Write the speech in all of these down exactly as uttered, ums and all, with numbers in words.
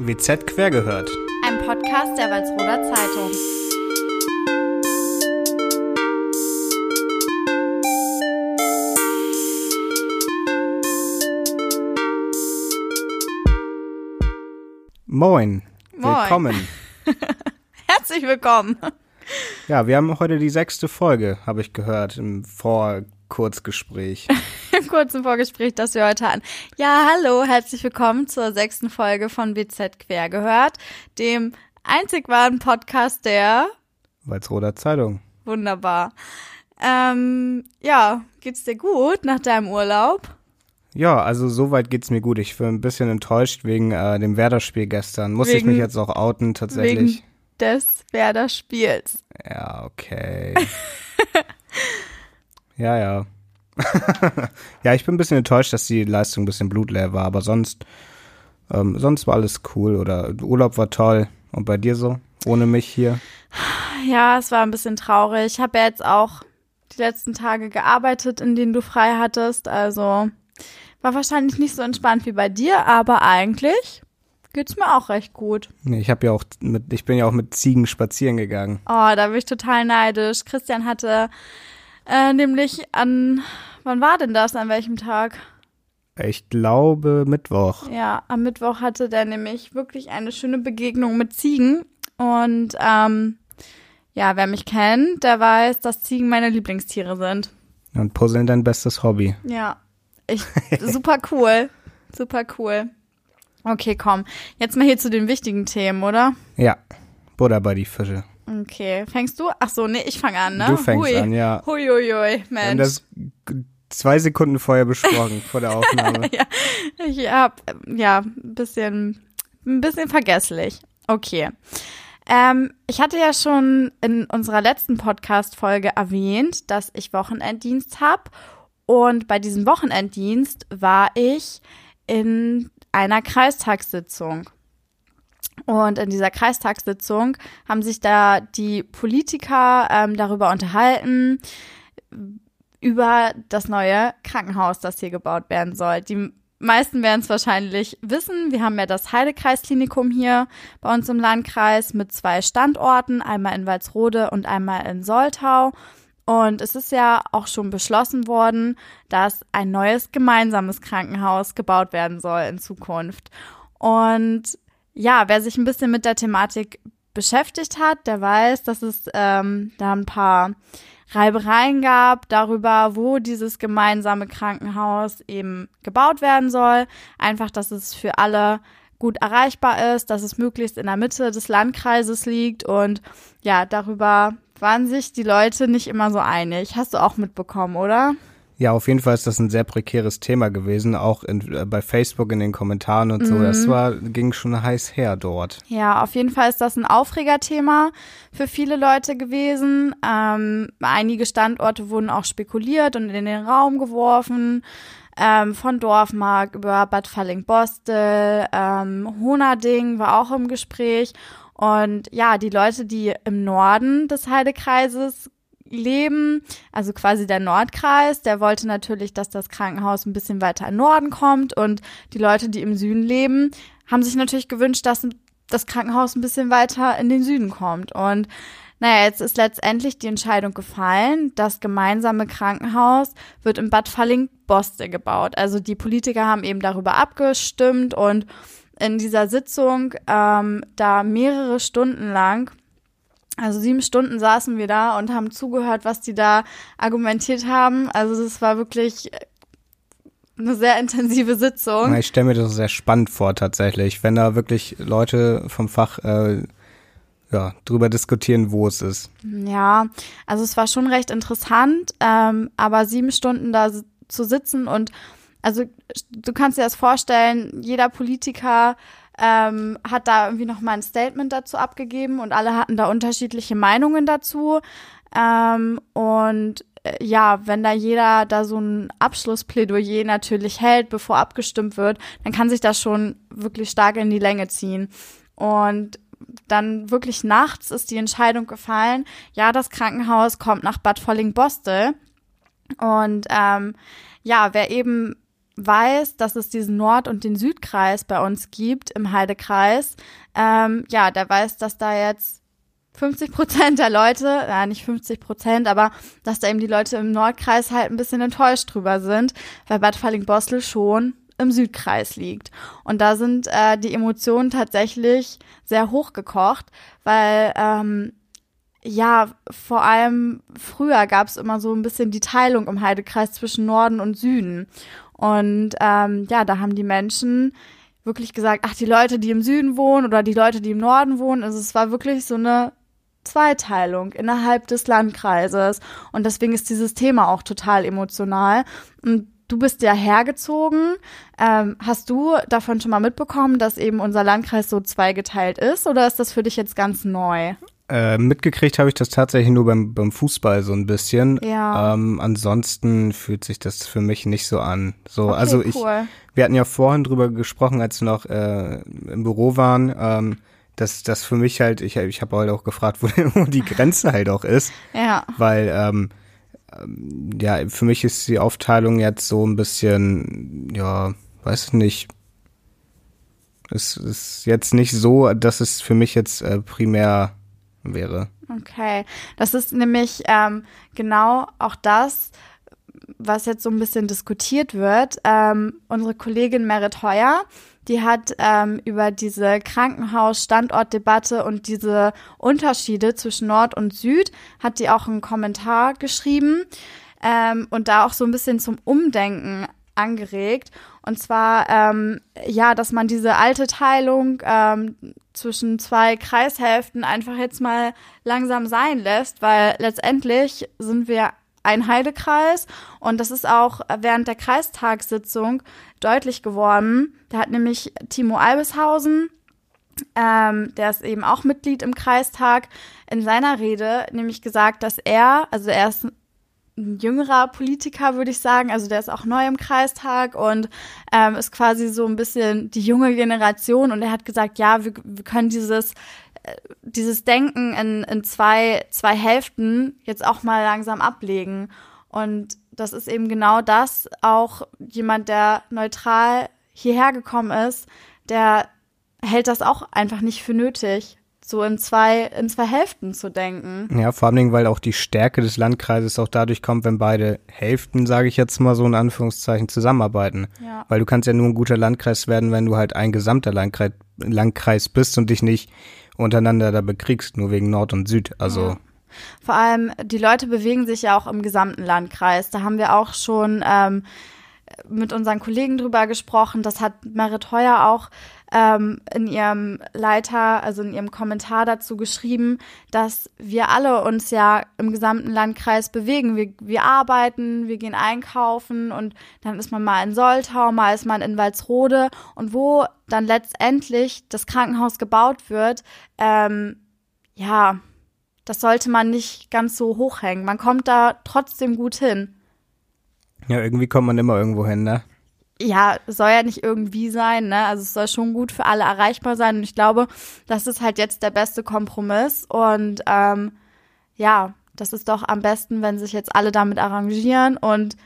W Z quer gehört. Ein Podcast der Walsroder Zeitung. Moin. Moin. Willkommen. Herzlich willkommen. Ja, wir haben heute die sechste Folge, habe ich gehört, im Vor-Kurzgespräch. Im kurzen Vorgespräch, das wir heute hatten. Ja, hallo, herzlich willkommen zur sechsten Folge von B Z Quer gehört, dem einzig wahren Podcast der Walsroder Zeitung. Wunderbar. Ähm, ja, geht's dir gut nach deinem Urlaub? Ja, also soweit geht's mir gut. Ich bin ein bisschen enttäuscht wegen äh, dem Werder-Spiel gestern. Muss ich mich jetzt auch outen, tatsächlich. Wegen des Werder-Spiels. Ja, okay. Ja, ja. Ja, ich bin ein bisschen enttäuscht, dass die Leistung ein bisschen blutleer war, aber sonst ähm, sonst war alles cool oder Urlaub war toll. Und bei dir so? Ohne mich hier? Ja, es war ein bisschen traurig. Ich habe ja jetzt auch die letzten Tage gearbeitet, in denen du frei hattest, also war wahrscheinlich nicht so entspannt wie bei dir, aber eigentlich geht's mir auch recht gut. Ich habe ja auch mit, ich bin ja auch mit Ziegen spazieren gegangen. Oh, da bin ich total neidisch. Christian hatte Äh, nämlich an, wann war denn das, an welchem Tag? Ich glaube Mittwoch. Ja, am Mittwoch hatte der nämlich wirklich eine schöne Begegnung mit Ziegen. Und ähm, ja, wer mich kennt, der weiß, dass Ziegen meine Lieblingstiere sind. Und Puzzeln dein bestes Hobby. Ja, ich, super cool, super cool. Okay, komm, jetzt mal hier zu den wichtigen Themen, oder? Ja, Butter bei die Fische. Okay, fängst du? Ach so, nee, ich fange an, ne? Du fängst Hui. an, ja. Huiuiui, Mensch. Wir haben das zwei Sekunden vorher besprochen, vor der Aufnahme. Ja, ich hab, ja, ein bisschen, ein bisschen vergesslich. Okay. Ähm, ich hatte ja schon in unserer letzten Podcast-Folge erwähnt, dass ich Wochenenddienst habe. Und bei diesem Wochenenddienst war ich in einer Kreistagssitzung. Und in dieser Kreistagssitzung haben sich da die Politiker ähm, darüber unterhalten, über das neue Krankenhaus, das hier gebaut werden soll. Die meisten werden es wahrscheinlich wissen. Wir haben ja das Heidekreisklinikum hier bei uns im Landkreis mit zwei Standorten, einmal in Walsrode und einmal in Soltau. Und es ist ja auch schon beschlossen worden, dass ein neues gemeinsames Krankenhaus gebaut werden soll in Zukunft. Und ja, wer sich ein bisschen mit der Thematik beschäftigt hat, der weiß, dass es ähm, da ein paar Reibereien gab darüber, wo dieses gemeinsame Krankenhaus eben gebaut werden soll. Einfach, dass es für alle gut erreichbar ist, dass es möglichst in der Mitte des Landkreises liegt. Und ja, darüber waren sich die Leute nicht immer so einig. Hast du auch mitbekommen, oder? Ja, auf jeden Fall ist das ein sehr prekäres Thema gewesen, auch in, äh, bei Facebook in den Kommentaren und so. Mhm. Das war, ging schon heiß her dort. Ja, auf jeden Fall ist das ein Aufregerthema für viele Leute gewesen. Ähm, einige Standorte wurden auch spekuliert und in den Raum geworfen. Ähm, von Dorfmark über Bad Fallingbostel, ähm, Honading war auch im Gespräch. Und ja, die Leute, die im Norden des Heidekreises leben, also quasi der Nordkreis, der wollte natürlich, dass das Krankenhaus ein bisschen weiter in Norden kommt und die Leute, die im Süden leben, haben sich natürlich gewünscht, dass das Krankenhaus ein bisschen weiter in den Süden kommt. Und naja, jetzt ist letztendlich die Entscheidung gefallen, das gemeinsame Krankenhaus wird in Bad Fallingbostel gebaut. Also die Politiker haben eben darüber abgestimmt und in dieser Sitzung ähm, da mehrere Stunden lang, also sieben Stunden saßen wir da und haben zugehört, was die da argumentiert haben. Also das war wirklich eine sehr intensive Sitzung. Ich stelle mir das sehr spannend vor tatsächlich, wenn da wirklich Leute vom Fach äh, ja, drüber diskutieren, wo es ist. Ja, also es war schon recht interessant, ähm, aber sieben Stunden da zu sitzen und also du kannst dir das vorstellen, jeder Politiker Ähm, hat da irgendwie nochmal ein Statement dazu abgegeben und alle hatten da unterschiedliche Meinungen dazu. Ähm, und äh, ja, wenn da jeder da so ein Abschlussplädoyer natürlich hält, bevor abgestimmt wird, dann kann sich das schon wirklich stark in die Länge ziehen. Und dann wirklich nachts ist die Entscheidung gefallen, ja, das Krankenhaus kommt nach Bad Fallingbostel. Und ähm, ja, wer eben weiß, dass es diesen Nord- und den Südkreis bei uns gibt im Heidekreis, ähm, ja, der weiß, dass da jetzt fünfzig Prozent der Leute, ja, nicht fünfzig Prozent, aber dass da eben die Leute im Nordkreis halt ein bisschen enttäuscht drüber sind, weil Bad Fallingbostel schon im Südkreis liegt. Und da sind äh, die Emotionen tatsächlich sehr hochgekocht, weil, ähm, ja, vor allem früher gab es immer so ein bisschen die Teilung im Heidekreis zwischen Norden und Süden. Und ähm, ja, da haben die Menschen wirklich gesagt, ach, die Leute, die im Süden wohnen oder die Leute, die im Norden wohnen, also es war wirklich so eine Zweiteilung innerhalb des Landkreises und deswegen ist dieses Thema auch total emotional. Und du bist ja hergezogen. Ähm, hast du davon schon mal mitbekommen, dass eben unser Landkreis so zweigeteilt ist oder ist das für dich jetzt ganz neu? Äh, mitgekriegt habe ich das tatsächlich nur beim, beim Fußball so ein bisschen. Ja. Ähm, ansonsten fühlt sich das für mich nicht so an. So, okay, also ich, cool. Wir hatten ja vorhin drüber gesprochen, als wir noch äh, im Büro waren, ähm, dass das für mich halt, ich, ich habe halt auch gefragt, wo, wo die Grenze halt auch ist. Ja. Weil, ähm, ja, für mich ist die Aufteilung jetzt so ein bisschen, ja, weiß nicht, es ist jetzt nicht so, dass es für mich jetzt äh, primär wäre. Okay, das ist nämlich ähm, genau auch das, was jetzt so ein bisschen diskutiert wird. Ähm, unsere Kollegin Merit Heuer, die hat ähm, über diese Krankenhaus-Standortdebatte und diese Unterschiede zwischen Nord und Süd, hat die auch einen Kommentar geschrieben ähm, und da auch so ein bisschen zum Umdenken angeregt. Und zwar, ähm, ja, dass man diese alte Teilung ähm, zwischen zwei Kreishälften einfach jetzt mal langsam sein lässt, weil letztendlich sind wir ein Heidekreis und das ist auch während der Kreistagssitzung deutlich geworden. Da hat nämlich Timo Albershausen, ähm, der ist eben auch Mitglied im Kreistag, in seiner Rede nämlich gesagt, dass er, also er ist ein jüngerer Politiker, würde ich sagen, also der ist auch neu im Kreistag und ähm, ist quasi so ein bisschen die junge Generation und er hat gesagt, ja, wir, wir können dieses äh, dieses Denken in, in zwei, zwei Hälften jetzt auch mal langsam ablegen und das ist eben genau das, auch jemand, der neutral hierher gekommen ist, der hält das auch einfach nicht für nötig, so in zwei, in zwei Hälften zu denken. Ja, vor allem, weil auch die Stärke des Landkreises auch dadurch kommt, wenn beide Hälften, sage ich jetzt mal so in Anführungszeichen, zusammenarbeiten. Ja. Weil du kannst ja nur ein guter Landkreis werden, wenn du halt ein gesamter Landkreis, Landkreis bist und dich nicht untereinander da bekriegst, nur wegen Nord und Süd. Also. Ja. Vor allem, die Leute bewegen sich ja auch im gesamten Landkreis. Da haben wir auch schon ähm, mit unseren Kollegen drüber gesprochen. Das hat Marit Heuer auch Ähm, in ihrem Leiter, also in ihrem Kommentar dazu geschrieben, dass wir alle uns ja im gesamten Landkreis bewegen. Wir, wir arbeiten, wir gehen einkaufen und dann ist man mal in Soltau, mal ist man in Walsrode und wo dann letztendlich das Krankenhaus gebaut wird, ähm, ja, das sollte man nicht ganz so hochhängen. Man kommt da trotzdem gut hin. Ja, irgendwie kommt man immer irgendwo hin, ne? Ja, soll ja nicht irgendwie sein, ne? Also es soll schon gut für alle erreichbar sein und ich glaube, das ist halt jetzt der beste Kompromiss und ähm, ja, das ist doch am besten, wenn sich jetzt alle damit arrangieren und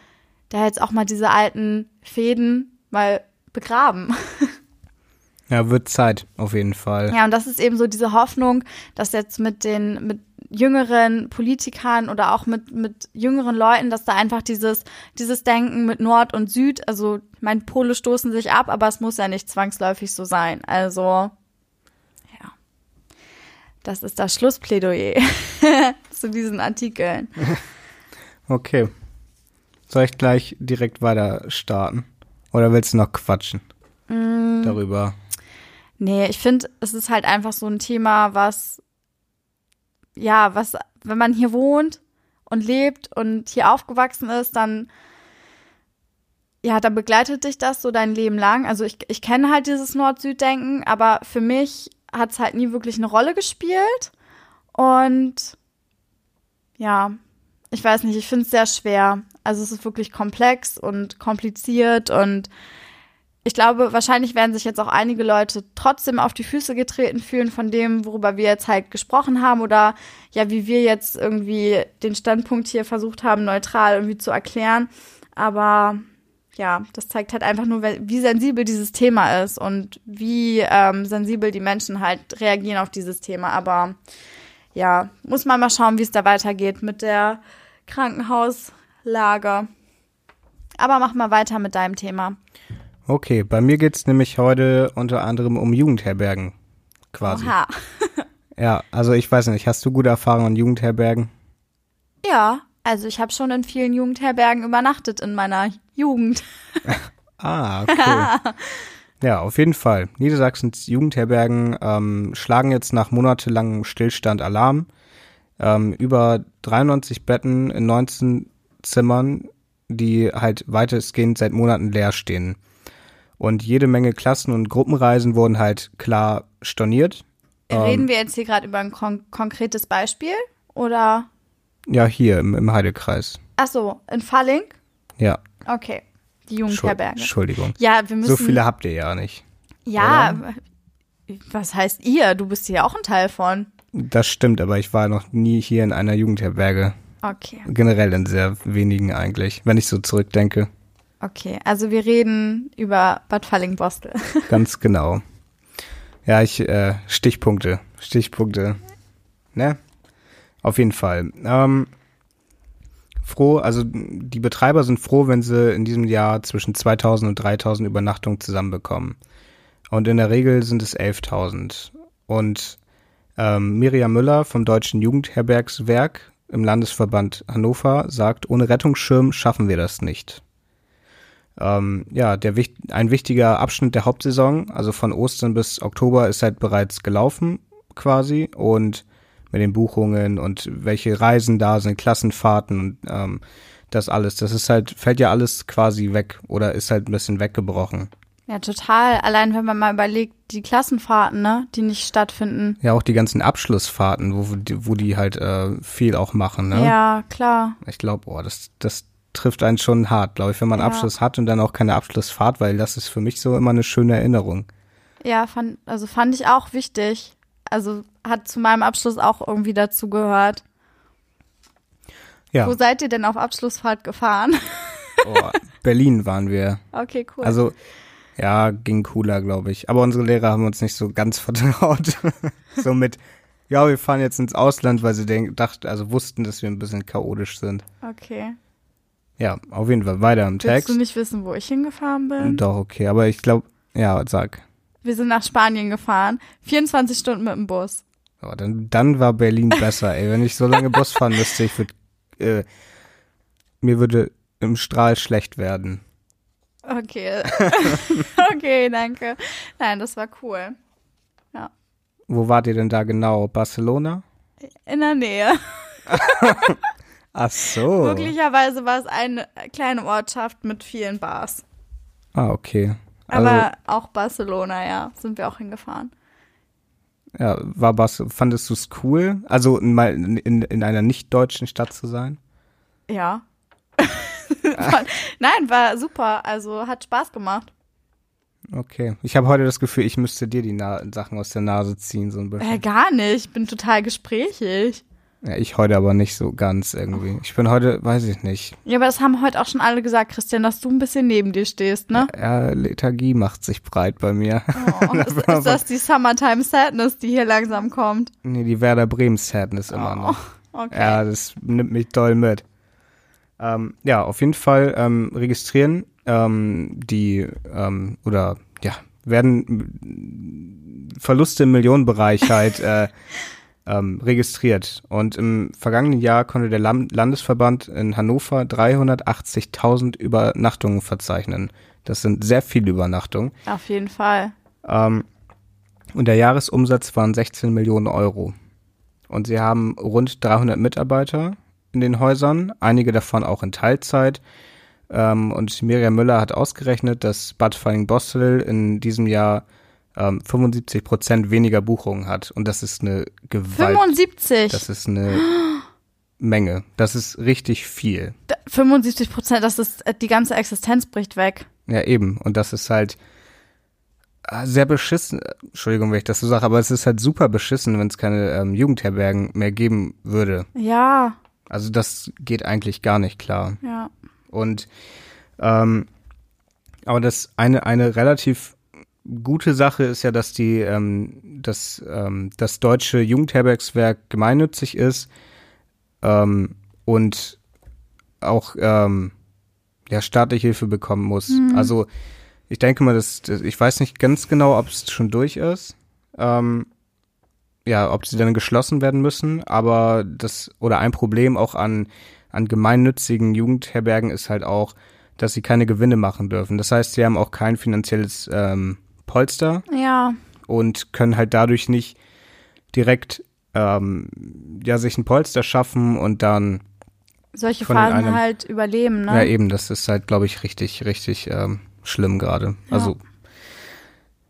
da jetzt auch mal diese alten Fäden mal begraben. Ja, wird Zeit auf jeden Fall. Ja, und das ist eben so diese Hoffnung, dass jetzt mit den mit jüngeren Politikern oder auch mit mit jüngeren Leuten, dass da einfach dieses dieses Denken mit Nord und Süd, also ich meine, Pole stoßen sich ab, aber es muss ja nicht zwangsläufig so sein. Also ja, das ist das Schlussplädoyer zu diesen Artikeln. Okay, soll ich gleich direkt weiter starten oder willst du noch quatschen mm. darüber? Nee, ich finde, es ist halt einfach so ein Thema, was ja, was, wenn man hier wohnt und lebt und hier aufgewachsen ist, dann, ja, dann begleitet dich das so dein Leben lang. Also ich, ich kenne halt dieses Nord-Süd-Denken, aber für mich hat es halt nie wirklich eine Rolle gespielt. Und ja, ich weiß nicht, ich finde es sehr schwer. Also es ist wirklich komplex und kompliziert und ich glaube, wahrscheinlich werden sich jetzt auch einige Leute trotzdem auf die Füße getreten fühlen von dem, worüber wir jetzt halt gesprochen haben oder ja, wie wir jetzt irgendwie den Standpunkt hier versucht haben, neutral irgendwie zu erklären. Aber ja, das zeigt halt einfach nur, wie sensibel dieses Thema ist und wie ähm, sensibel die Menschen halt reagieren auf dieses Thema. Aber ja, muss man mal schauen, wie es da weitergeht mit der Krankenhauslage. Aber mach mal weiter mit deinem Thema. Okay, bei mir geht's nämlich heute unter anderem um Jugendherbergen quasi. Oha. Ja, also ich weiß nicht, hast du gute Erfahrungen in Jugendherbergen? Ja, also ich habe schon in vielen Jugendherbergen übernachtet in meiner Jugend. Ah, cool. Ja, auf jeden Fall. Niedersachsens Jugendherbergen ähm, schlagen jetzt nach monatelangem Stillstand Alarm. Ähm, über dreiundneunzig Betten in neunzehn Zimmern, die halt weitestgehend seit Monaten leer stehen. Und jede Menge Klassen- und Gruppenreisen wurden halt klar storniert. Reden ähm, wir jetzt hier gerade über ein kon- konkretes Beispiel, oder? Ja, hier im, im Heidekreis. Ach so, in Falling? Ja. Okay. Die Jugendherberge. Entschuldigung. Ja, wir müssen, so viele habt ihr ja nicht. Ja, oder? Was heißt ihr? Du bist hier auch ein Teil von. Das stimmt, aber ich war noch nie hier in einer Jugendherberge. Okay. Generell in sehr wenigen eigentlich, wenn ich so zurückdenke. Okay, also wir reden über Bad Fallingbostel. Ganz genau. Ja, ich, äh, Stichpunkte, Stichpunkte, ne? Auf jeden Fall. Ähm, froh, also die Betreiber sind froh, wenn sie in diesem Jahr zwischen zweitausend und dreitausend Übernachtungen zusammenbekommen. Und in der Regel sind es elftausend. Und ähm, Miriam Müller vom Deutschen Jugendherbergswerk im Landesverband Hannover sagt, ohne Rettungsschirm schaffen wir das nicht. Ähm, ja, der, ein wichtiger Abschnitt der Hauptsaison, also von Ostern bis Oktober, ist halt bereits gelaufen quasi, und mit den Buchungen und welche Reisen da sind, Klassenfahrten und ähm, das alles. Das ist halt, fällt ja alles quasi weg oder ist halt ein bisschen weggebrochen. Ja, total. Allein wenn man mal überlegt, die Klassenfahrten, ne, die nicht stattfinden. Ja, auch die ganzen Abschlussfahrten, wo, wo die halt äh, viel auch machen, ne? Ja, klar. Ich glaube, boah, das, das trifft einen schon hart, glaube ich, wenn man einen ja. Abschluss hat und dann auch keine Abschlussfahrt, weil das ist für mich so immer eine schöne Erinnerung. Ja, fand, also fand ich auch wichtig. Also hat zu meinem Abschluss auch irgendwie dazu gehört. Ja. Wo seid ihr denn auf Abschlussfahrt gefahren? Oh, Berlin waren wir. Okay, cool. Also, ja, ging cooler, glaube ich. Aber unsere Lehrer haben uns nicht so ganz vertraut. So mit, ja, wir fahren jetzt ins Ausland, weil sie denk, dachten, also wussten, dass wir ein bisschen chaotisch sind. Okay. Ja, auf jeden Fall. Weiter im Willst Text. Willst du nicht wissen, wo ich hingefahren bin? Doch, okay. Aber ich glaube, ja, sag. Wir sind nach Spanien gefahren. vierundzwanzig Stunden mit dem Bus. Oh, dann, dann war Berlin besser, ey. Wenn ich so lange Bus fahren müsste, ich würde, äh, mir würde im Strahl schlecht werden. Okay. Okay, danke. Nein, das war cool. Ja. Wo wart ihr denn da genau? Barcelona? In der Nähe. Ach so. Möglicherweise war es eine kleine Ortschaft mit vielen Bars. Ah, okay. Also, aber auch Barcelona, ja, sind wir auch hingefahren. Ja, war Bas- fandest du es cool, also mal in, in, in einer nicht deutschen Stadt zu sein? Ja. Nein, war super, also hat Spaß gemacht. Okay, ich habe heute das Gefühl, ich müsste dir die Na- Sachen aus der Nase ziehen, so ein bisschen. Äh, gar nicht, ich bin total gesprächig. Ja, ich heute aber nicht so ganz irgendwie. Ich bin heute, weiß ich nicht. Ja, aber das haben heute auch schon alle gesagt, Christian, dass du ein bisschen neben dir stehst, ne? Ja, ja, Lethargie macht sich breit bei mir. Oh, ist, ist das die Summertime Sadness, die hier langsam kommt? Nee, die Werder Bremen Sadness immer oh, noch. Okay. Ja, das nimmt mich doll mit. Ähm, ja, auf jeden Fall ähm, registrieren ähm, die, ähm, oder ja, werden Verluste im Millionenbereich halt äh, Ähm, registriert. Und im vergangenen Jahr konnte der Lam- Landesverband in Hannover dreihundertachtzigtausend Übernachtungen verzeichnen. Das sind sehr viele Übernachtungen. Auf jeden Fall. Ähm, und der Jahresumsatz waren sechzehn Millionen Euro. Und sie haben rund dreihundert Mitarbeiter in den Häusern, einige davon auch in Teilzeit. Ähm, und Miriam Müller hat ausgerechnet, dass Bad Fallingbostel in diesem Jahr fünfundsiebzig Prozent weniger Buchungen hat. Und das ist eine Gewalt. fünfundsiebzig? Das ist eine Menge. Das ist richtig viel. fünfundsiebzig Prozent, das ist, die ganze Existenz bricht weg. Ja, eben. Und das ist halt sehr beschissen. Entschuldigung, wenn ich das so sage, aber es ist halt super beschissen, wenn es keine ähm, Jugendherbergen mehr geben würde. Ja. Also das geht eigentlich gar nicht klar. Ja. Und ähm, Aber das eine, eine relativ gute Sache ist ja, dass die, ähm, dass, ähm, das Deutsche Jugendherbergswerk gemeinnützig ist, ähm, und auch, ähm, ja, staatliche Hilfe bekommen muss. Mhm. Also, ich denke mal, dass, dass, ich weiß nicht ganz genau, ob es schon durch ist, ähm, ja, ob sie dann geschlossen werden müssen, aber das, oder ein Problem auch an, an gemeinnützigen Jugendherbergen ist halt auch, dass sie keine Gewinne machen dürfen. Das heißt, sie haben auch kein finanzielles ähm, Polster. Ja. Und können halt dadurch nicht direkt ähm, ja, sich ein Polster schaffen und dann solche Phasen einem, halt überleben, ne? Ja, eben. Das ist halt, glaube ich, richtig, richtig ähm, schlimm gerade. Ja. Also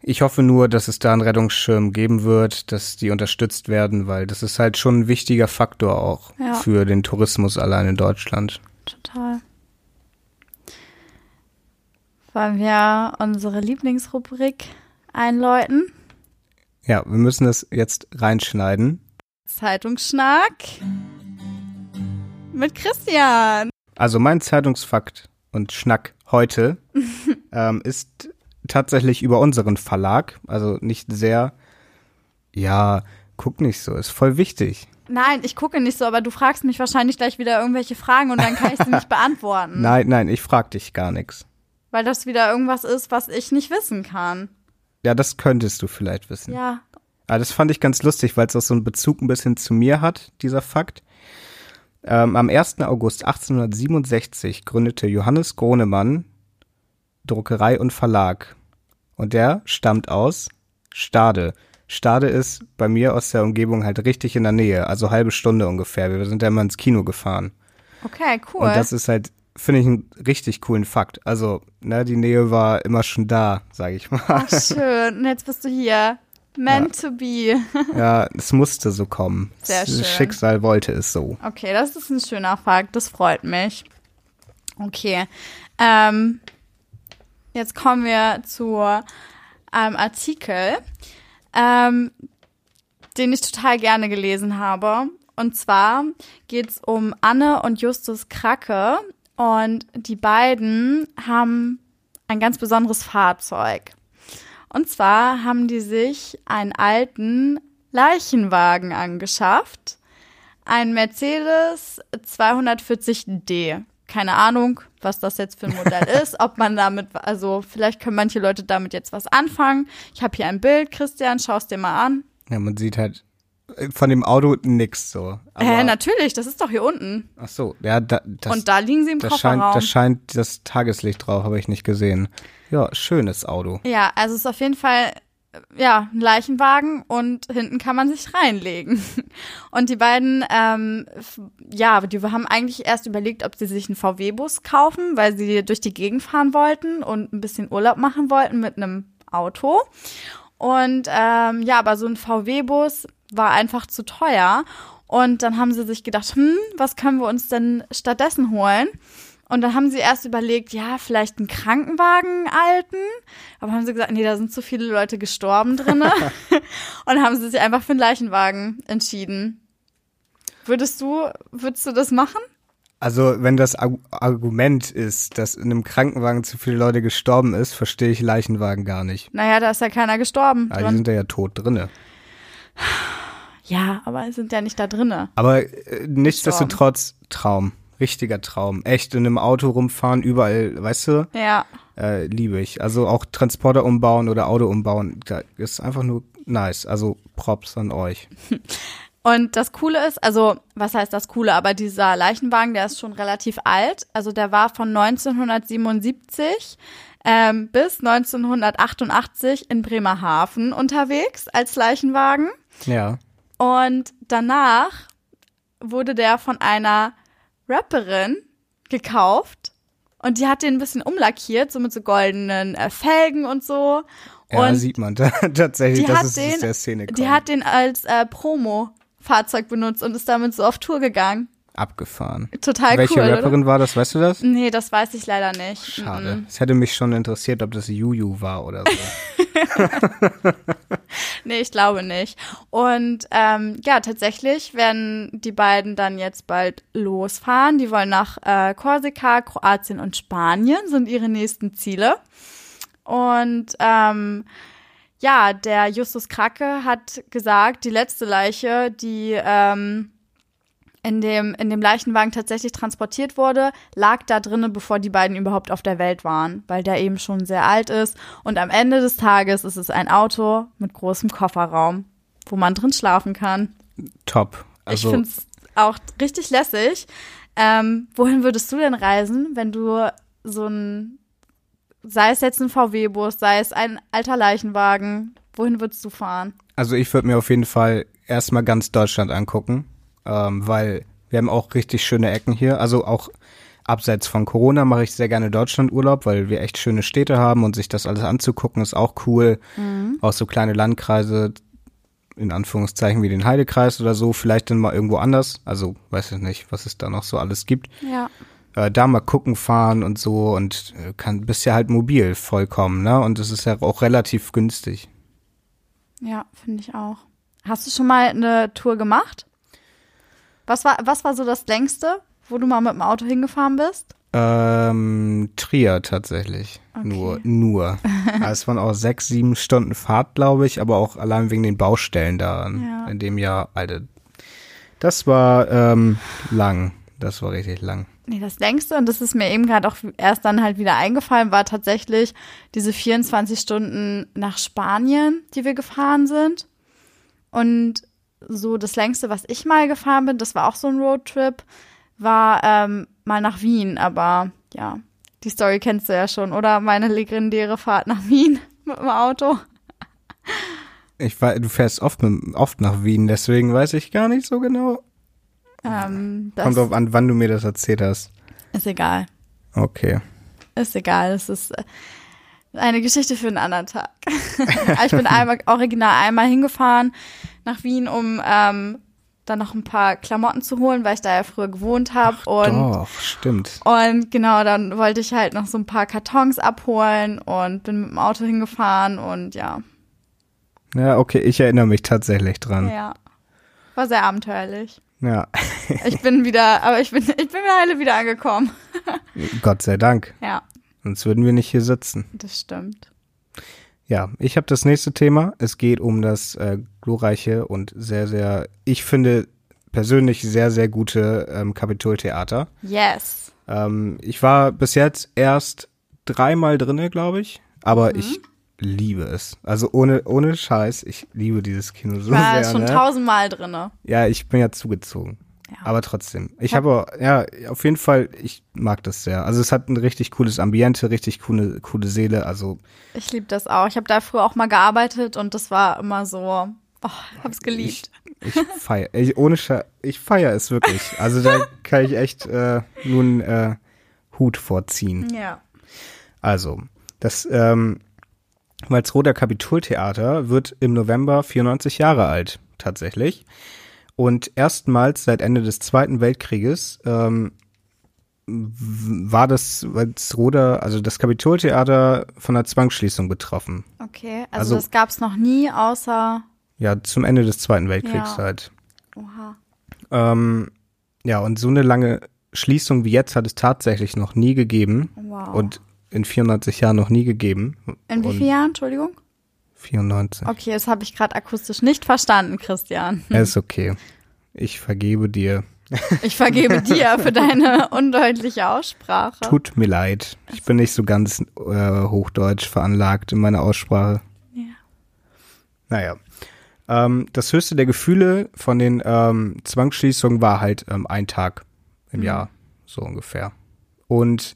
ich hoffe nur, dass es da einen Rettungsschirm geben wird, dass die unterstützt werden, weil das ist halt schon ein wichtiger Faktor auch ja. für den Tourismus allein in Deutschland. Total. Wollen wir unsere Lieblingsrubrik einläuten? Ja, wir müssen das jetzt reinschneiden. Zeitungsschnack mit Christian. Also mein Zeitungsfakt und Schnack heute ähm, ist tatsächlich über unseren Verlag. Also nicht sehr, ja, guck nicht so, ist voll wichtig. Nein, ich gucke nicht so, aber du fragst mich wahrscheinlich gleich wieder irgendwelche Fragen und dann kann ich sie nicht beantworten. Nein, nein, ich frag dich gar nichts. Weil das wieder irgendwas ist, was ich nicht wissen kann. Ja, das könntest du vielleicht wissen. Ja. Aber das fand ich ganz lustig, weil es auch so einen Bezug ein bisschen zu mir hat, dieser Fakt. Ähm, am ersten August achtzehnhundertsiebenundsechzig gründete Johannes Gronemann Druckerei und Verlag. Und der stammt aus Stade. Stade ist bei mir aus der Umgebung halt richtig in der Nähe, also halbe Stunde ungefähr. Wir sind da immer ins Kino gefahren. Okay, cool. Und das ist halt, finde ich, einen richtig coolen Fakt. Also, ne, die Nähe war immer schon da, sage ich mal. Ach, schön. Und jetzt bist du hier. Meant ja. to be. Ja, es musste so kommen. Sehr schön. Das Schicksal wollte es so. Okay, das ist ein schöner Fakt. Das freut mich. Okay. Ähm, jetzt kommen wir zu einem Artikel, ähm, den ich total gerne gelesen habe. Und zwar geht es um Anne und Justus Kracke. Und die beiden haben ein ganz besonderes Fahrzeug. Und zwar haben die sich einen alten Leichenwagen angeschafft. Ein Mercedes zweihundertvierzig D. Keine Ahnung, was das jetzt für ein Modell ist. Ob man damit, also vielleicht können manche Leute damit jetzt was anfangen. Ich habe hier ein Bild, Christian, schau es dir mal an. Ja, man sieht halt von dem Auto nix so. Aber äh, natürlich, das ist doch hier unten. Ach so, ja. Da, das, und da liegen sie im das Kofferraum. Scheint, da scheint das Tageslicht drauf, habe ich nicht gesehen. Ja, schönes Auto. Ja, also es ist auf jeden Fall, ja, ein Leichenwagen und hinten kann man sich reinlegen. Und die beiden, ähm, ja, die haben eigentlich erst überlegt, ob sie sich einen V W-Bus kaufen, weil sie durch die Gegend fahren wollten und ein bisschen Urlaub machen wollten mit einem Auto. Und ähm, ja, aber so ein V W-Bus war einfach zu teuer. Und dann haben sie sich gedacht, hm, was können wir uns denn stattdessen holen? Und dann haben sie erst überlegt, ja, vielleicht einen Krankenwagen alten. Aber haben sie gesagt, nee, da sind zu viele Leute gestorben drin. Und haben sie sich einfach für einen Leichenwagen entschieden. Würdest du, würdest du das machen? Also, wenn das Ar- Argument ist, dass in einem Krankenwagen zu viele Leute gestorben ist, verstehe ich Leichenwagen gar nicht. Naja, da ist ja keiner gestorben. Aber die sind ja tot drinne. Ja, aber sind ja nicht da drinne. Aber äh, nichtsdestotrotz Traum, richtiger Traum. Echt in einem Auto rumfahren, überall, weißt du? Ja. Äh, liebe ich. Also auch Transporter umbauen oder Auto umbauen, das ist einfach nur nice. Also Props an euch. Und das Coole ist, also was heißt das Coole, aber dieser Leichenwagen, der ist schon relativ alt. Also der war von neunzehnhundertsiebenundsiebzig Ähm, bis neunzehnhundertachtundachtzig in Bremerhaven unterwegs als Leichenwagen. Ja. Und danach wurde der von einer Rapperin gekauft und die hat den ein bisschen umlackiert, so mit so goldenen äh, Felgen und so. Ja, und sieht man da, tatsächlich, dass es den, aus der Szene kommt. Die hat den als äh, Promo-Fahrzeug benutzt und ist damit so auf Tour gegangen. Abgefahren. Total Welche cool, Welche Rapperin oder? War das, weißt du das? Nee, das weiß ich leider nicht. Schade. Es mhm. hätte mich schon interessiert, ob das Juju war oder so. Nee, ich glaube nicht. Und ähm, ja, tatsächlich werden die beiden dann jetzt bald losfahren. Die wollen nach äh, Korsika, Kroatien und Spanien, sind ihre nächsten Ziele. Und ähm, ja, der Justus Kracke hat gesagt, die letzte Leiche, die ähm, in dem, in dem Leichenwagen tatsächlich transportiert wurde, lag da drinnen, bevor die beiden überhaupt auf der Welt waren, weil der eben schon sehr alt ist. Und am Ende des Tages ist es ein Auto mit großem Kofferraum, wo man drin schlafen kann. Top. Also ich finde es auch richtig lässig. Ähm, wohin würdest du denn reisen, wenn du so ein, sei es jetzt ein V W-Bus, sei es ein alter Leichenwagen, wohin würdest du fahren? Also ich würde mir auf jeden Fall erstmal ganz Deutschland angucken. Ähm, weil wir haben auch richtig schöne Ecken hier, also auch abseits von Corona mache ich sehr gerne Deutschlandurlaub, weil wir echt schöne Städte haben und sich das alles anzugucken ist auch cool, mhm. auch so kleine Landkreise, in Anführungszeichen wie den Heidekreis oder so, vielleicht dann mal irgendwo anders, also weiß ich nicht, was es da noch so alles gibt, ja. äh, da mal gucken, fahren und so und kann, bist ja halt mobil vollkommen, ne? Und das ist ja auch relativ günstig. Ja, finde ich auch. Hast du schon mal eine Tour gemacht? Was war, was war so das längste, wo du mal mit dem Auto hingefahren bist? Ähm, Trier tatsächlich. Okay. Nur, nur. Es waren auch sechs, sieben Stunden Fahrt, glaube ich, aber auch allein wegen den Baustellen da ja. in dem Jahr. Alter, das war ähm, lang. Das war richtig lang. Nee, das längste, und das ist mir eben gerade auch erst dann halt wieder eingefallen, war tatsächlich diese vierundzwanzig Stunden nach Spanien, die wir gefahren sind. Und so das längste, was ich mal gefahren bin, das war auch so ein Roadtrip, war ähm, mal nach Wien. Aber ja, die Story kennst du ja schon, oder? Meine legendäre Fahrt nach Wien mit dem Auto. Ich war, du fährst oft, mit, oft nach Wien, deswegen weiß ich gar nicht so genau. Ähm, Kommt drauf an, wann du mir das erzählt hast. Ist egal. Okay. Ist egal, es ist eine Geschichte für einen anderen Tag. Ich bin einmal, original einmal hingefahren nach Wien, um ähm, dann noch ein paar Klamotten zu holen, weil ich da ja früher gewohnt habe. Doch, stimmt. Und genau, dann wollte ich halt noch so ein paar Kartons abholen und bin mit dem Auto hingefahren und ja. Ja, okay, ich erinnere mich tatsächlich dran. Ja, war sehr abenteuerlich. Ja. Ich bin wieder, aber ich bin, ich bin heile wieder angekommen. Gott sei Dank. Ja. Sonst würden wir nicht hier sitzen. Das stimmt. Ja, ich habe das nächste Thema. Es geht um das äh, glorreiche und sehr, sehr, ich finde persönlich sehr, sehr gute ähm, Kapitoltheater. Yes. Ähm, ich war bis jetzt erst dreimal drinne, glaube ich. Aber mhm. ich liebe es. Also ohne, ohne Scheiß, ich liebe dieses Kino so sehr. Ich war sehr, schon ne? tausendmal drinne. Ja, ich bin ja zugezogen. Ja. Aber trotzdem. Ich habe, ja, auf jeden Fall, ich mag das sehr. Also es hat ein richtig cooles Ambiente, richtig coole, coole Seele, also. Ich liebe das auch. Ich habe da früher auch mal gearbeitet und das war immer so, oh, hab's geliebt. Ich, ich feiere, ich, ohne Sche- ich feiere es wirklich. Also da kann ich echt äh, nun äh, Hut vorziehen. Ja. Also, das ähm, Walsroder Kapitoltheater wird im November vierundneunzig Jahre alt, tatsächlich. Und erstmals seit Ende des Zweiten Weltkrieges ähm, war das Walsroder, also das Kapitoltheater, von der Zwangsschließung betroffen. Okay, also, also das gab es noch nie, außer... Ja, zum Ende des Zweiten Weltkriegs ja. halt. Oha. Ähm, ja, und so eine lange Schließung wie jetzt hat es tatsächlich noch nie gegeben. Wow. Und in vierundneunzig Jahren noch nie gegeben. In wie vielen Jahren, Entschuldigung? vierundneunzig. Okay, das habe ich gerade akustisch nicht verstanden, Christian. Es ist okay. Ich vergebe dir. Ich vergebe dir für deine undeutliche Aussprache. Tut mir leid. Ich bin nicht so ganz äh, hochdeutsch veranlagt in meiner Aussprache. Ja. Naja. Ähm, das höchste der Gefühle von den ähm, Zwangsschließungen war halt ähm, ein Tag im mhm. Jahr, so ungefähr. Und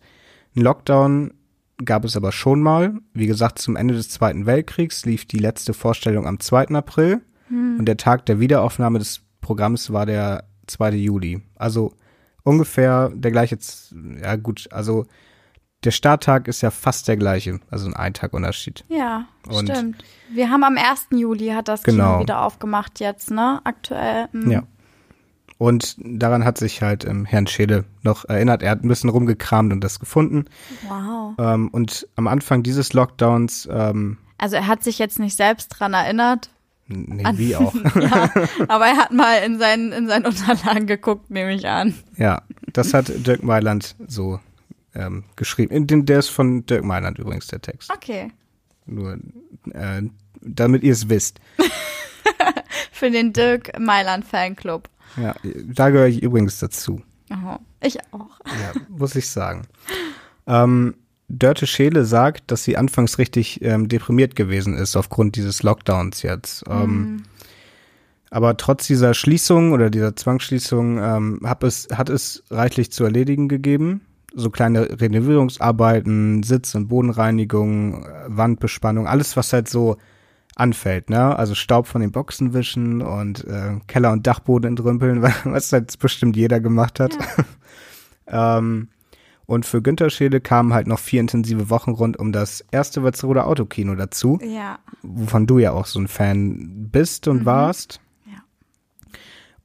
ein Lockdown gab es aber schon mal. Wie gesagt, zum Ende des Zweiten Weltkriegs lief die letzte Vorstellung am zweiten April hm. und der Tag der Wiederaufnahme des Programms war der zweiten Juli. Also ungefähr der gleiche, ja gut, also der Starttag ist ja fast der gleiche, also ein Ein-Tag-Unterschied. Ja, und stimmt. Wir haben am ersten Juli hat das genau. Kino wieder aufgemacht jetzt, ne, aktuell. Hm. Ja. Und daran hat sich halt ähm, Herrn Schäle noch erinnert. Er hat ein bisschen rumgekramt und das gefunden. Wow. Ähm, und am Anfang dieses Lockdowns ähm, Also er hat sich jetzt nicht selbst dran erinnert. Nee, an, wie auch. Ja, aber er hat mal in seinen, in seinen Unterlagen geguckt, nehme ich an. Ja, das hat Dirk Mailand so ähm, geschrieben. In den, der ist von Dirk Mailand übrigens, der Text. Okay. Nur, äh, damit ihr es wisst. Für den Dirk Mailand Fanclub. Ja, da gehöre ich übrigens dazu. Oh, ich auch. Ja, muss ich sagen. Ähm, Dörte Schäle sagt, dass sie anfangs richtig ähm, deprimiert gewesen ist aufgrund dieses Lockdowns jetzt. Ähm, mhm. Aber trotz dieser Schließung oder dieser Zwangsschließung ähm, hab es, hat es reichlich zu erledigen gegeben. So kleine Renovierungsarbeiten, Sitz- und Bodenreinigung, Wandbespannung, alles, was halt so anfällt, ne? Also Staub von den Boxen wischen und äh, Keller- und Dachboden entrümpeln, was halt bestimmt jeder gemacht hat. Ja. ähm, Und für Günther Schäle kamen halt noch vier intensive Wochen rund um das erste Walsroder Autokino dazu. Ja. Wovon du ja auch so ein Fan bist und mhm. warst. Ja.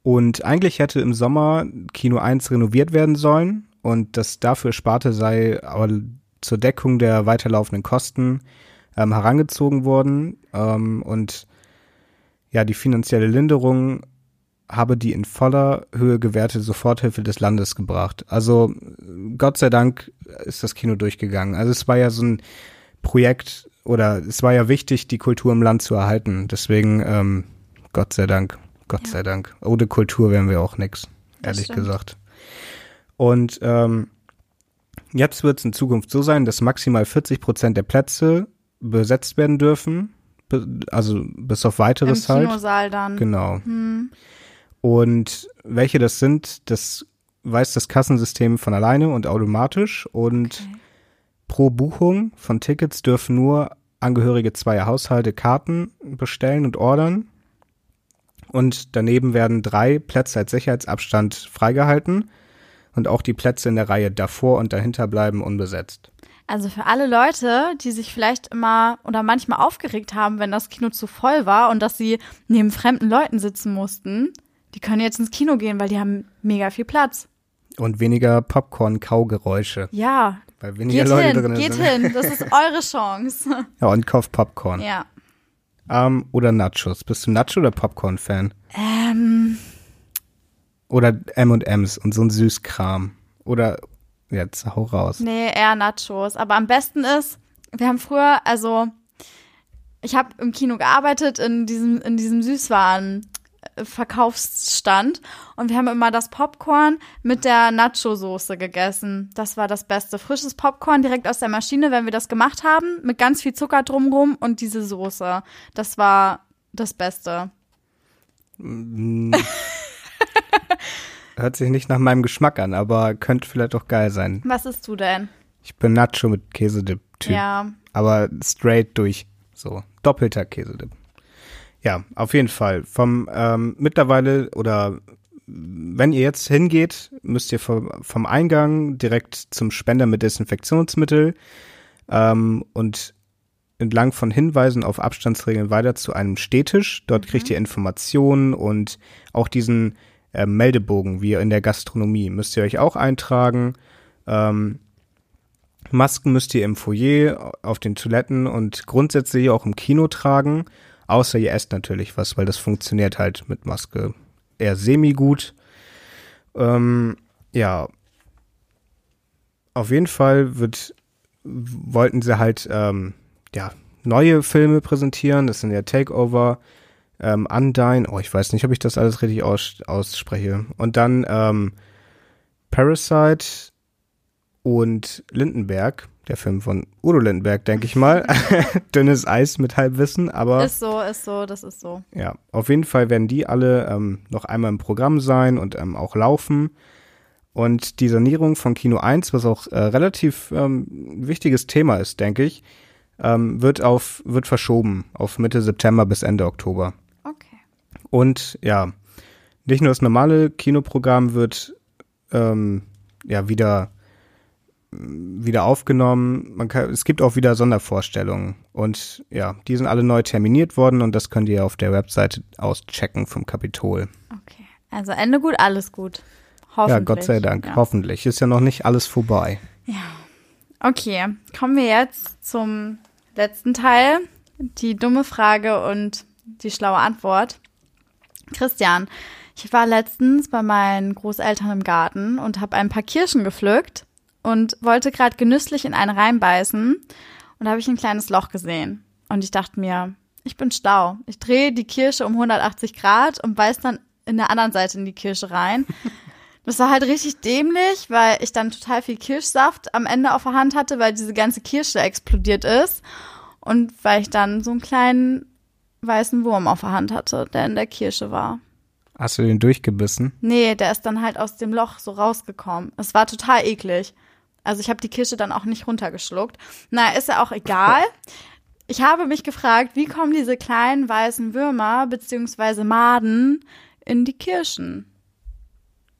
Und eigentlich hätte im Sommer Kino eins renoviert werden sollen. Und das dafür Sparte sei aber zur Deckung der weiterlaufenden Kosten ähm, herangezogen worden. Ähm, und ja, die finanzielle Linderung habe die in voller Höhe gewährte Soforthilfe des Landes gebracht. Also Gott sei Dank ist das Kino durchgegangen. Also es war ja so ein Projekt oder es war ja wichtig, die Kultur im Land zu erhalten. Deswegen ähm, Gott sei Dank, Gott ja. sei Dank. Ohne Kultur wären wir auch nix, ehrlich gesagt. Und ähm, jetzt wird es in Zukunft so sein, dass maximal vierzig Prozent der Plätze besetzt werden dürfen. Also bis auf weiteres halt. Im Kinosaal dann. Genau. Hm. Und welche das sind, das weiß das Kassensystem von alleine und automatisch. Und okay. pro Buchung von Tickets dürfen nur Angehörige zweier Haushalte Karten bestellen und ordern. Und daneben werden drei Plätze als Sicherheitsabstand freigehalten. Und auch die Plätze in der Reihe davor und dahinter bleiben unbesetzt. Also für alle Leute, die sich vielleicht immer oder manchmal aufgeregt haben, wenn das Kino zu voll war und dass sie neben fremden Leuten sitzen mussten, die können jetzt ins Kino gehen, weil die haben mega viel Platz. Und weniger Popcorn-Kaugeräusche. Ja. Weil weniger geht Leute hin, drin geht sind. Geht hin, das ist eure Chance. Ja, und kauft Popcorn. Ja. Ähm, oder Nachos. Bist du Nacho- oder Popcorn-Fan? Ähm. Oder M und M's und so ein Süßkram. Oder, jetzt hau raus. Nee, eher Nachos. Aber am besten ist, wir haben früher, also, ich habe im Kino gearbeitet, in diesem, in diesem Süßwaren- Verkaufsstand und wir haben immer das Popcorn mit der Nacho-Soße gegessen. Das war das Beste. Frisches Popcorn direkt aus der Maschine, wenn wir das gemacht haben, mit ganz viel Zucker drumrum und diese Soße. Das war das Beste. Hört sich nicht nach meinem Geschmack an, aber könnte vielleicht auch geil sein. Was isst du denn? Ich bin Nacho mit Käsedip-Typ. Ja. Aber straight durch. So, doppelter Käsedip. Ja, auf jeden Fall. Vom ähm, mittlerweile oder wenn ihr jetzt hingeht, müsst ihr vom, vom Eingang direkt zum Spender mit Desinfektionsmittel ähm, und entlang von Hinweisen auf Abstandsregeln weiter zu einem Stehtisch. Dort mhm. kriegt ihr Informationen und auch diesen äh, Meldebogen wie in der Gastronomie. Müsst ihr euch auch eintragen. Ähm, Masken müsst ihr im Foyer, auf den Toiletten und grundsätzlich auch im Kino tragen. Außer ihr esst natürlich was, weil das funktioniert halt mit Maske eher semi-gut. Ähm, ja, auf jeden Fall wird, wollten sie halt ähm, ja, neue Filme präsentieren. Das sind ja Takeover, ähm, Undine, oh, ich weiß nicht, ob ich das alles richtig aus, ausspreche. Und dann ähm, Parasite und Lindenberg. Der Film von Udo Lindenberg, denke ich mal. Dünnes Eis mit Halbwissen, aber... Ist so, ist so, das ist so. Ja, auf jeden Fall werden die alle ähm, noch einmal im Programm sein und ähm, auch laufen. Und die Sanierung von Kino eins, was auch äh, relativ ähm, wichtiges Thema ist, denke ich, ähm, wird, auf, wird verschoben auf Mitte September bis Ende Oktober. Okay. Und ja, nicht nur das normale Kinoprogramm wird ähm, ja wieder... wieder aufgenommen. Man kann, es gibt auch wieder Sondervorstellungen. Und ja, die sind alle neu terminiert worden und das könnt ihr auf der Webseite auschecken vom Kapitol. Okay. Also Ende gut, alles gut. Hoffentlich. Ja, Gott sei Dank, ja. Hoffentlich. Ist ja noch nicht alles vorbei. Ja. Okay, kommen wir jetzt zum letzten Teil. Die dumme Frage und die schlaue Antwort. Christian, ich war letztens bei meinen Großeltern im Garten und habe ein paar Kirschen gepflückt und wollte gerade genüsslich in eine reinbeißen. Und da habe ich ein kleines Loch gesehen. Und ich dachte mir, ich bin schlau. Ich drehe die Kirsche um hundertachtzig Grad und beiß dann in der anderen Seite in die Kirsche rein. Das war halt richtig dämlich, weil ich dann total viel Kirschsaft am Ende auf der Hand hatte, weil diese ganze Kirsche explodiert ist. Und weil ich dann so einen kleinen weißen Wurm auf der Hand hatte, der in der Kirsche war. Hast du den durchgebissen? Nee, der ist dann halt aus dem Loch so rausgekommen. Es war total eklig. Also ich habe die Kirsche dann auch nicht runtergeschluckt. Na, ist ja auch egal. Ich habe mich gefragt, wie kommen diese kleinen weißen Würmer bzw. Maden in die Kirschen?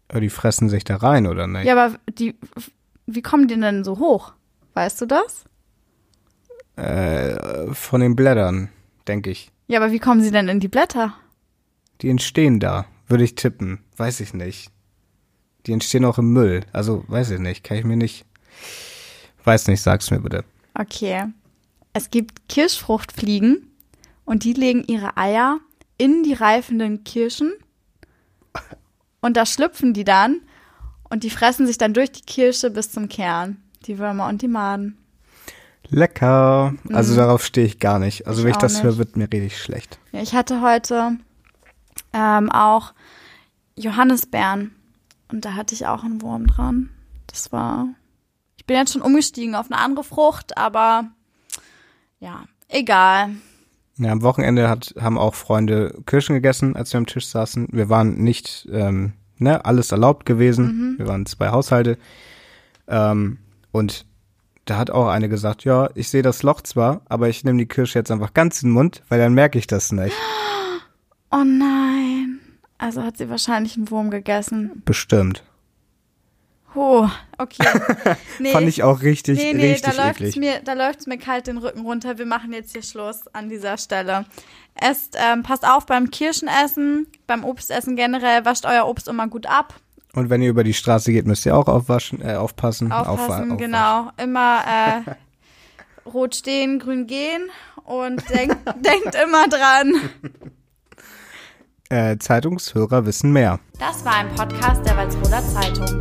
Aber die fressen sich da rein, oder nicht? Ja, aber die, wie kommen die denn so hoch? Weißt du das? Äh, von den Blättern, denke ich. Ja, aber wie kommen sie denn in die Blätter? Die entstehen da, würde ich tippen. Weiß ich nicht. Die entstehen auch im Müll. Also, weiß ich nicht, kann ich mir nicht... Weiß nicht, sag's mir bitte. Okay. Es gibt Kirschfruchtfliegen und die legen ihre Eier in die reifenden Kirschen und da schlüpfen die dann und die fressen sich dann durch die Kirsche bis zum Kern. Die Würmer und die Maden. Lecker. Mhm. Also darauf stehe ich gar nicht. Also ich wenn ich das nicht. höre, wird mir richtig schlecht. Ja, ich hatte heute ähm, auch Johannisbeeren. Und da hatte ich auch einen Wurm dran. Das war... Ich bin jetzt schon umgestiegen auf eine andere Frucht, aber ja, egal. Ja, am Wochenende hat, haben auch Freunde Kirschen gegessen, als wir am Tisch saßen. Wir waren nicht, ähm, ne, alles erlaubt gewesen. Mhm. Wir waren zwei Haushalte. Ähm, und da hat auch eine gesagt, ja, ich sehe das Loch zwar, aber ich nehme die Kirsche jetzt einfach ganz in den Mund, weil dann merke ich das nicht. Oh nein. Also hat sie wahrscheinlich einen Wurm gegessen. Bestimmt. Oh, okay. Nee, fand ich auch richtig, nee, nee, richtig da läuft's eklig. Mir, da läuft es mir kalt den Rücken runter. Wir machen jetzt hier Schluss an dieser Stelle. Esst, ähm, passt auf beim Kirschenessen, beim Obstessen generell. Wascht euer Obst immer gut ab. Und wenn ihr über die Straße geht, müsst ihr auch aufwaschen, äh, aufpassen. Aufpassen, Aufwa- aufwaschen. Genau. Immer äh, rot stehen, grün gehen. Und denk, denkt immer dran. Zeitungshörer wissen mehr. Das war ein Podcast der Walsroder Zeitung.